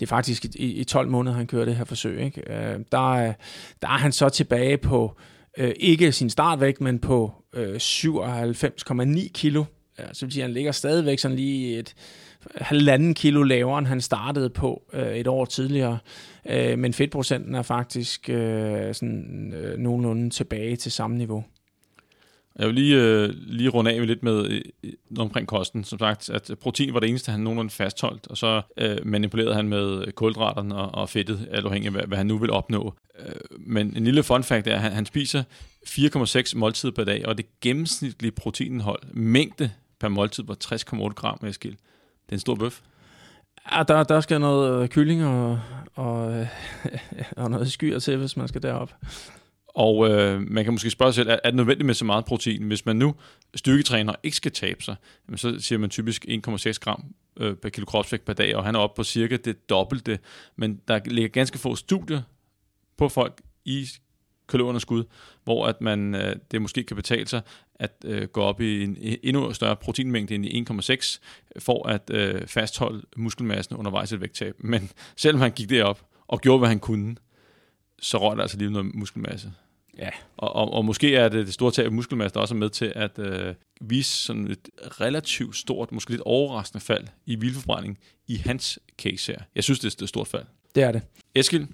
det er faktisk i, i tolv måneder, han kører det her forsøg, ikke? Øh, der, der er han så tilbage på, øh, ikke sin startvægt, men på øh, syvoghalvfems komma ni kilo, ja, så vil sige, han ligger stadigvæk sådan lige et halvanden kilo lavere, end han startede på øh, et år tidligere. Øh, men fedtprocenten er faktisk øh, sådan, øh, nogenlunde tilbage til samme niveau. Jeg vil lige, øh, lige runde af lidt med øh, noget omkring kosten. Som sagt, at protein var det eneste, han nogenlunde fastholdt, og så øh, manipulerede han med kulhydraterne og, og fedtet, alt afhængig af, hvad, hvad han nu vil opnå. Øh, men en lille fun fact er, at han, han spiser fire komma seks måltider per dag, og det gennemsnitlige proteinindhold mængde per måltid var tres komma otte gram, Eskild. Det er en stor bøf. Ja, der, der skal noget kylling og, og, og noget skyer til, hvis man skal derop. Og øh, man kan måske spørge sig selv, er, er det nødvendigt med så meget protein? Hvis man nu styrketræner ikke skal tabe sig, så siger man typisk en komma seks gram øh, per kilo kropsvægt per dag, og han er oppe på cirka det dobbelte. Men der ligger ganske få studier på folk i kalorunderskud, hvor at man, øh, det måske kan betale sig at øh, gå op i en endnu større proteinmængde end i en komma seks, for at øh, fastholde muskelmassen undervejs i et vægttab. Men selvom han gik derop og gjorde, hvad han kunne, så røg der altså lige noget muskelmasse. Ja. Og, og, og måske er det det store tab af muskelmasse, der også er med til at øh, vise sådan et relativt stort, måske lidt overraskende fald i hvileforbrænding i hans case her. Jeg synes, det er et stort fald. Det er det. Eskild,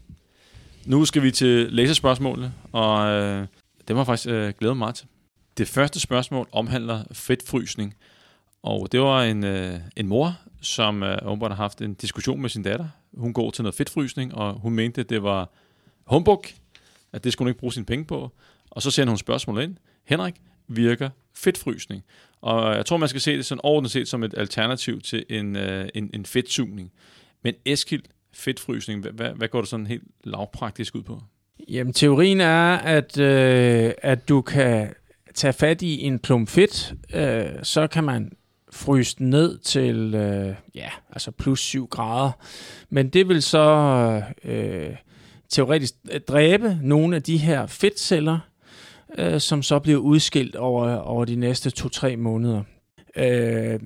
nu skal vi til læserspørgsmålene, og øh, dem har jeg faktisk øh, glædet mig meget til. Det første spørgsmål omhandler fedtfrysning, og det var en, øh, en mor, som øh, åbenbart har haft en diskussion med sin datter. Hun går til noget fedtfrysning, og hun mente, at det var humbug, at det skulle hun ikke bruge sine penge på. Og så sender hun spørgsmålet ind. Henrik, virker fedtfrysning? Og jeg tror, man skal se det sådan overordnet set som et alternativ til en, øh, en, en fedtsugning. Men Eskild, fedtfrysning, hvad, hvad går det sådan helt lavpraktisk ud på? Jamen, teorien er, at, øh, at du kan tage fat i en klump fedt, øh, så kan man fryse den ned til øh, ja, altså plus syv grader. Men det vil så øh, teoretisk dræbe nogle af de her fedtceller, øh, som så bliver udskilt over, over de næste to til tre måneder. Øh,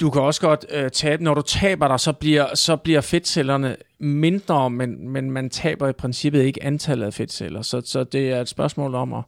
Du kan også godt øh, tabe. Når du taber dig, så bliver, så bliver fedtcellerne mindre, men, men man taber i princippet ikke antallet af fedtceller. Så, så det er et spørgsmål om at,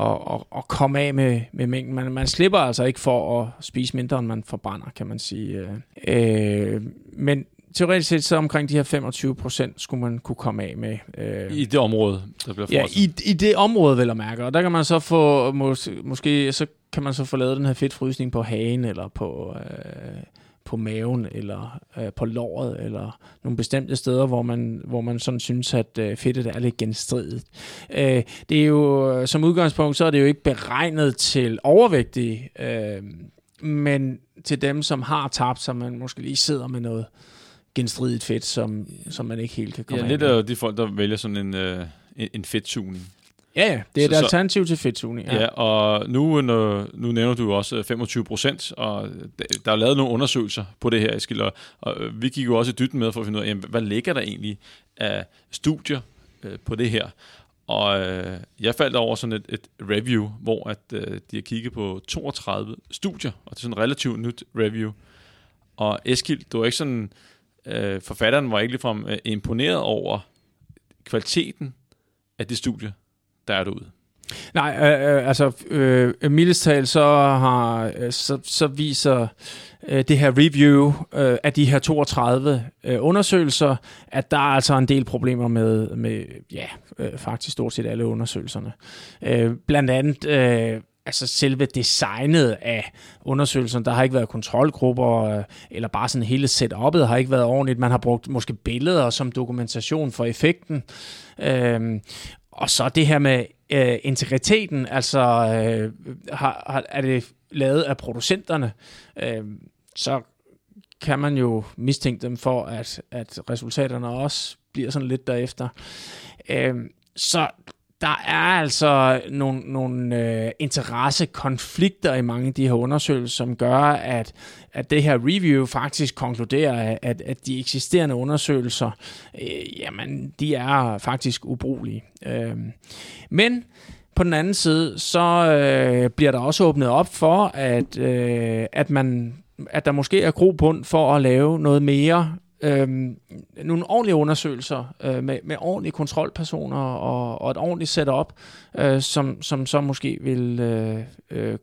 at, at, at komme af med, med mængden. Man, man slipper altså ikke for at spise mindre, end man forbrænder, kan man sige. Øh, men teoretisk set, så omkring de her femogtyve procent skulle man kunne komme af med. Øh, I det område, der bliver forresten. Ja, i, i det område, vel at mærke. Og der kan man så få, mås- måske... så kan man så få lavet den her fedtfrysning på hagen, eller på, øh, på maven eller øh, på låret eller nogle bestemte steder, hvor man, hvor man sådan synes, at øh, fedtet er lidt genstridigt. Øh, det er jo som udgangspunkt, så er det jo ikke beregnet til overvægtige, øh, men til dem, som har tabt, så man måske lige sidder med noget genstridigt fedt, som, som man ikke helt kan komme af. Ja, lidt af de folk, der vælger sådan en, øh, en fedtsugning. Ja, yeah, det er så, et alternativ så, til fedtsugning. Ja. Ja, og nu, nu, nu nævner du også femogtyve procent, og der er lavet nogle undersøgelser på det her, Eskild, og, og vi gik jo også i dybden med for at finde ud af, jamen, hvad ligger der egentlig af studier øh, på det her? Og øh, jeg faldt over sådan et, et review, hvor at, øh, de har kigget på toogtredive studier, og det er sådan et relativt nyt review. Og Eskild, du var ikke sådan, øh, forfatteren var ikke ligefrem øh, imponeret over kvaliteten af de studier, der er derude. Nej, øh, altså øh, mildest talt så har øh, så, så viser øh, det her review øh, af de her toogtredive øh, undersøgelser, at der er altså en del problemer med med ja øh, faktisk stort set alle undersøgelserne. Øh, blandt andet øh, altså selve designet af undersøgelsen, der har ikke været kontrolgrupper, eller bare sådan hele setup'et har ikke været ordentligt. Man har brugt måske billeder som dokumentation for effekten. Øh, Og så det her med øh, integriteten, altså øh, har, har, er det lavet af producenterne, øh, så kan man jo mistænke dem for, at, at resultaterne også bliver sådan lidt derefter. Øh, så der er altså nogle, nogle øh, interessekonflikter i mange af de her undersøgelser, som gør, at, at det her review faktisk konkluderer, at, at de eksisterende undersøgelser, øh, jamen, de er faktisk ubrugelige. Øh, men på den anden side, så øh, bliver der også åbnet op for, at, øh, at, man, at der måske er grobund for at lave noget mere, Øhm, nogle ordentlige undersøgelser øh, med, med ordentlige kontrolpersoner og, og et ordentligt setup, øh, som, som så måske vil øh, øh,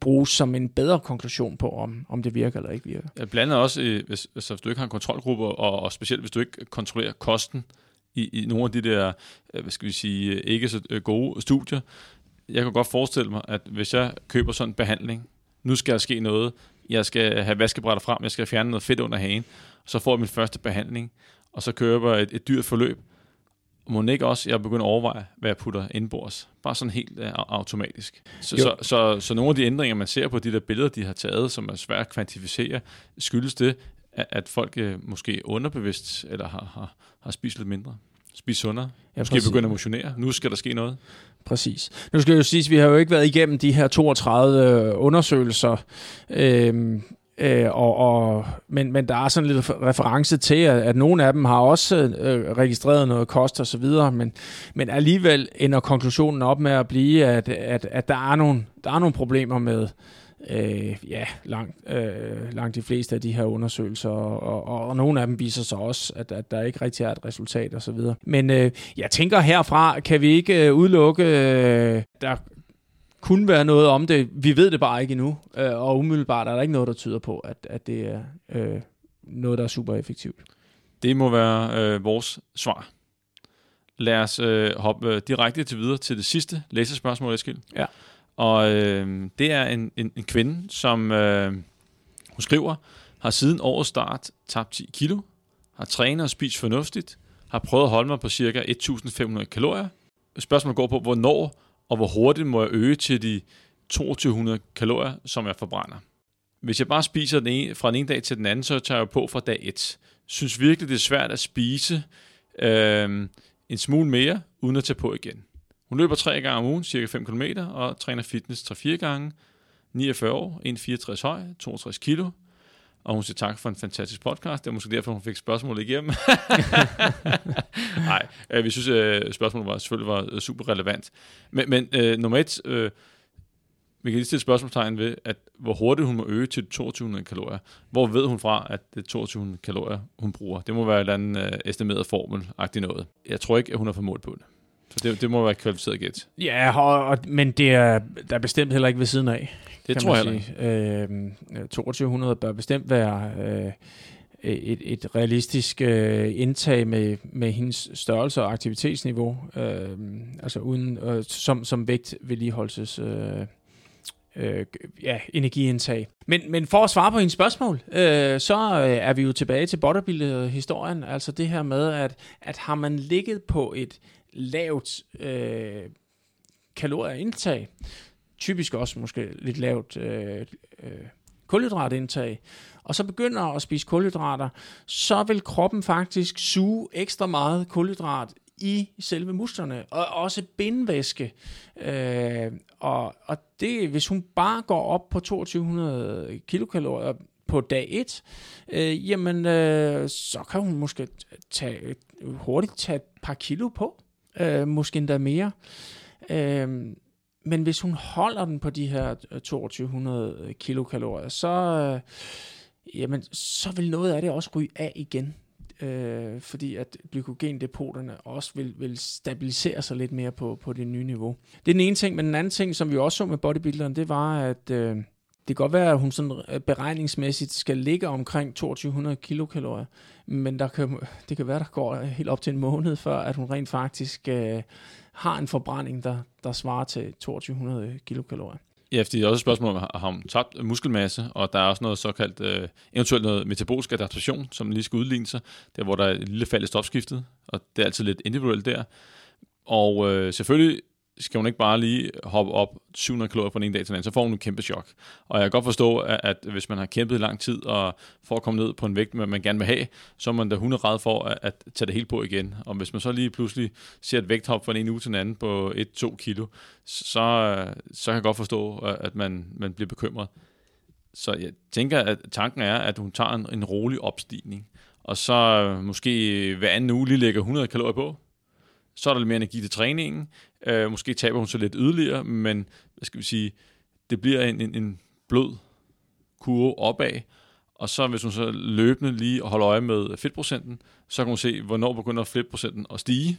bruges som en bedre konklusion på, om, om det virker eller ikke virker. Ja, blandt andet også, hvis, hvis du ikke har en kontrolgruppe, og, og specielt hvis du ikke kontrollerer kosten i, i nogle af de der, hvad skal vi sige, ikke så gode studier. Jeg kan godt forestille mig, at hvis jeg køber sådan en behandling, nu skal der ske noget, jeg skal have vaskebrætter frem, jeg skal fjerne noget fedt under hagen, så får jeg min første behandling, og så køber jeg et, et dyrt forløb. Må ikke også, jeg begynder at overveje, hvad jeg putter indbords. Bare sådan helt uh, automatisk. Så, så, så, så nogle af de ændringer, man ser på de der billeder, de har taget, som er svært at kvantificere, skyldes det, at, at folk uh, måske underbevidst, eller har, har, har spist lidt mindre. Spis sundere. Ja, måske begynde at motionere. Nu skal der ske noget. Præcis. Nu skal jeg jo sige, vi har jo ikke været igennem de her toogtredive undersøgelser, øhm, øh, og, og, men, men der er sådan lidt reference til, at, at nogle af dem har også øh, registreret noget kost og så videre, men, men alligevel ender konklusionen op med at blive, at, at, at der, er nogle, der er nogle problemer med Øh, ja, langt, øh, langt de fleste af de her undersøgelser, og, og, og nogle af dem viser sig også, at, at der ikke rigtig er et resultat og så videre. Men øh, jeg tænker herfra, kan vi ikke øh, udelukke, øh, der kunne være noget om det. Vi ved det bare ikke endnu, øh, og umiddelbart er der ikke noget, der tyder på, at, at det er øh, noget, der er super effektivt. Det må være øh, vores svar. Lad os øh, hoppe direkte til videre til det sidste læserspørgsmål, Eskild. Ja. Og øh, det er en, en, en kvinde, som øh, hun skriver, har siden årets start tabt ti kilo, har trænet og spist fornuftigt, har prøvet at holde mig på ca. femten hundrede kalorier. Spørgsmålet går på, hvornår og hvor hurtigt må jeg øge til de to tusind to hundrede kalorier, som jeg forbrænder. Hvis jeg bare spiser den ene, fra den ene dag til den anden, så tager jeg på fra dag et. Synes virkelig, det er svært at spise øh, en smule mere, uden at tage på igen. Hun løber tre gange om ugen, cirka fem kilometer, og træner fitness tre til fire gange. niogfyrre år, en komma fireogtres høj, toogtres kilo. Og hun siger tak for en fantastisk podcast. Det er måske derfor, hun fik spørgsmålet igennem. Nej, øh, vi synes, øh, spørgsmålet var, selvfølgelig var øh, super relevant. Men, men øh, nummer et, øh, vi kan lige stille spørgsmålstegn ved, at hvor hurtigt hun må øge til to tusind to hundrede kalorier. Hvor ved hun fra, at det er to tusind to hundrede kalorier, hun bruger? Det må være et eller andet øh, estimeret formel-agtigt noget. Jeg tror ikke, at hun har fået mål på det. Så det, det må være kvalificeret gæt. Ja, og, og, men det er, der er bestemt heller ikke ved siden af. Det tror jeg heller ikke. Øh, to tusind to hundrede bør bestemt være øh, et, et realistisk øh, indtag med, med hendes størrelse og aktivitetsniveau, øh, altså uden, øh, som, som vægt vedligeholdelses øh, øh, ja, energiindtag. Men, men for at svare på hendes spørgsmål, øh, så er vi jo tilbage til bodybuilder-historien, altså det her med, at, at har man ligget på et lavt øh, kalorieindtag, typisk også måske lidt lavt øh, øh, kulhydratindtag, og så begynder at spise kulhydrater, så vil kroppen faktisk suge ekstra meget kulhydrat i selve musklerne, og også bindvæske. Øh, og, og det, hvis hun bare går op på to tusind to hundrede kilokalorier på dag et, øh, jamen, øh, så kan hun måske tage, hurtigt tage et par kilo på, øh, måske endda mere. Øh, men hvis hun holder den på de her to tusind to hundrede kilokalorier, så, øh, jamen, så vil noget af det også ryge af igen. Øh, fordi at glykogendepoterne også vil, vil stabilisere sig lidt mere på, på det nye niveau. Det er den ene ting, men den anden ting, som vi også så med bodybuilderen, det var, at øh, det kan godt være, at hun sådan beregningsmæssigt skal ligge omkring to tusind to hundrede kilokalorier, men der kan, det kan være, der går helt op til en måned, før at hun rent faktisk øh, har en forbrænding, der, der svarer til to tusind to hundrede kilokalorier. Ja, fordi det er også et spørgsmål om, har hun tabt muskelmasse, og der er også noget såkaldt, øh, eventuelt noget metabolisk adaptation, som lige skal udligne sig, der hvor der er et lille fald i stofskiftet, og det er altid lidt individuelt der. Og øh, selvfølgelig skal hun ikke bare lige hoppe op syv hundrede kalorier fra den ene dag til den anden, så får hun en kæmpe chok. Og jeg kan godt forstå, at, at hvis man har kæmpet i lang tid, og for at komme ned på en vægt, man gerne vil have, så er man da hundrede for at, at tage det helt på igen. Og hvis man så lige pludselig ser et vægthop fra den ene uge til den anden på et til to kilo, så, så kan jeg godt forstå, at man, man bliver bekymret. Så jeg tænker, at tanken er, at hun tager en, en rolig opstigning, og så måske hver anden uge lige lægger hundrede kalorier på. Så er der lidt mere energi til træningen. Øh, måske taber hun så lidt yderligere, men hvad skal vi sige, det bliver en, en, en blød kurve opad. Og så hvis hun så løbende lige holder øje med fedtprocenten, så kan hun se, hvornår begynder fedtprocenten at stige.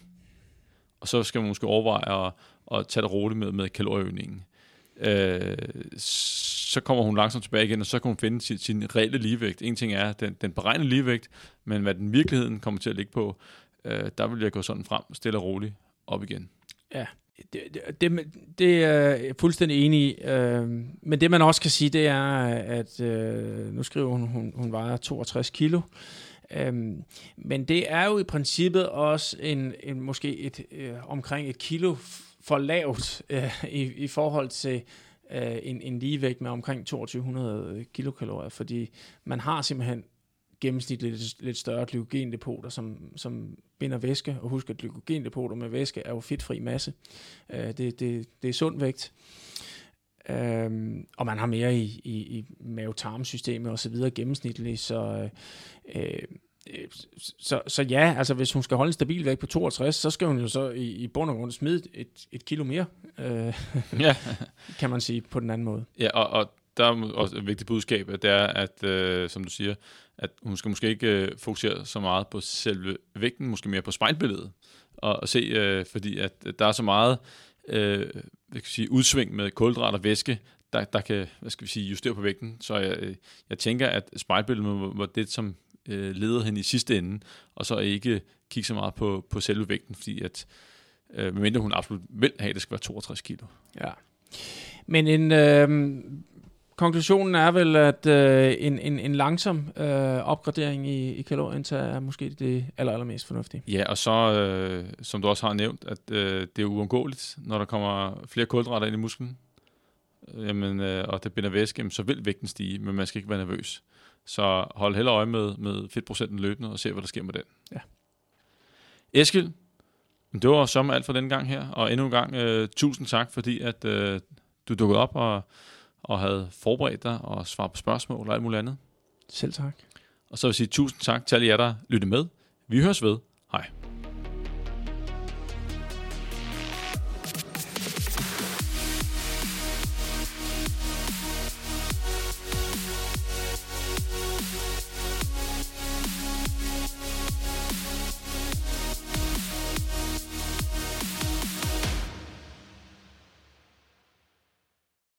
Og så skal man måske overveje at, at tage det roligt med, med kalorieøgningen. Øh, så kommer hun langsomt tilbage igen, og så kan hun finde sin, sin reelle ligevægt. En ting er den, den beregnede ligevægt, men hvad den virkeligheden kommer til at ligge på, Øh, der vil jeg gå sådan frem, stille og roligt op igen. Ja, det, det, det er jeg fuldstændig enig i. Øh, men det man også kan sige, det er, at øh, nu skriver hun, hun, hun vejer toogtres kilo. Øh, men det er jo i princippet også en, en måske et, øh, omkring et kilo for lavt øh, i, i forhold til øh, en, en ligevægt med omkring to tusind to hundrede kilokalorier, fordi man har simpelthen gennemsnitligt lidt, lidt større glykogendepoter, som, som binder væske. Og husk, at glykogendepoter med væske er jo fedtfri masse. Uh, det, det, det er sund vægt. Uh, og man har mere i, i, i mavetarmsystemet og så videre gennemsnitligt. Så, uh, uh, så, så ja, altså hvis hun skal holde en stabil vægt på toogtres, så skal hun jo så i, i bund og grund smide et, et kilo mere. Uh, ja. Kan man sige på den anden måde. Ja, og, og der er også et vigtigt budskab, at det er, at, øh, som du siger, at hun skal måske ikke øh, fokusere så meget på selve vægten, måske mere på spejlbilledet, og, og se, øh, fordi at, at der er så meget øh, jeg kan sige, udsving med kulhydrat og væske, der, der kan hvad skal vi sige, justere på vægten. Så jeg, øh, jeg tænker, at spejlbilledet var, var det, som øh, leder hende i sidste ende, og så ikke kigge så meget på, på selve vægten, fordi at, øh, medmindre hun absolut vil have, at det skal være toogtres kilo. Ja, men en... Øh... konklusionen er vel, at øh, en, en, en langsom øh, opgradering i, i kalorieindtag er måske det aller, allermest fornuftige. Ja, og så, øh, som du også har nævnt, at øh, det er uundgåeligt, når der kommer flere kulhydrater ind i musklen, øh, jamen, øh, og det binder væske, jamen, så vil vægten stige, men man skal ikke være nervøs. Så hold hellere øje med, med fedtprocenten løbende, og se, hvad der sker med den. Ja. Eskild, det var som alt for denne gang her, og endnu en gang øh, tusind tak, fordi at, øh, du dukkede op og... og havde forberedt dig og svaret på spørgsmål og alt muligt andet. Selv tak. Og så vil jeg sige tusind tak til alle jer, der lyttede med. Vi høres ved.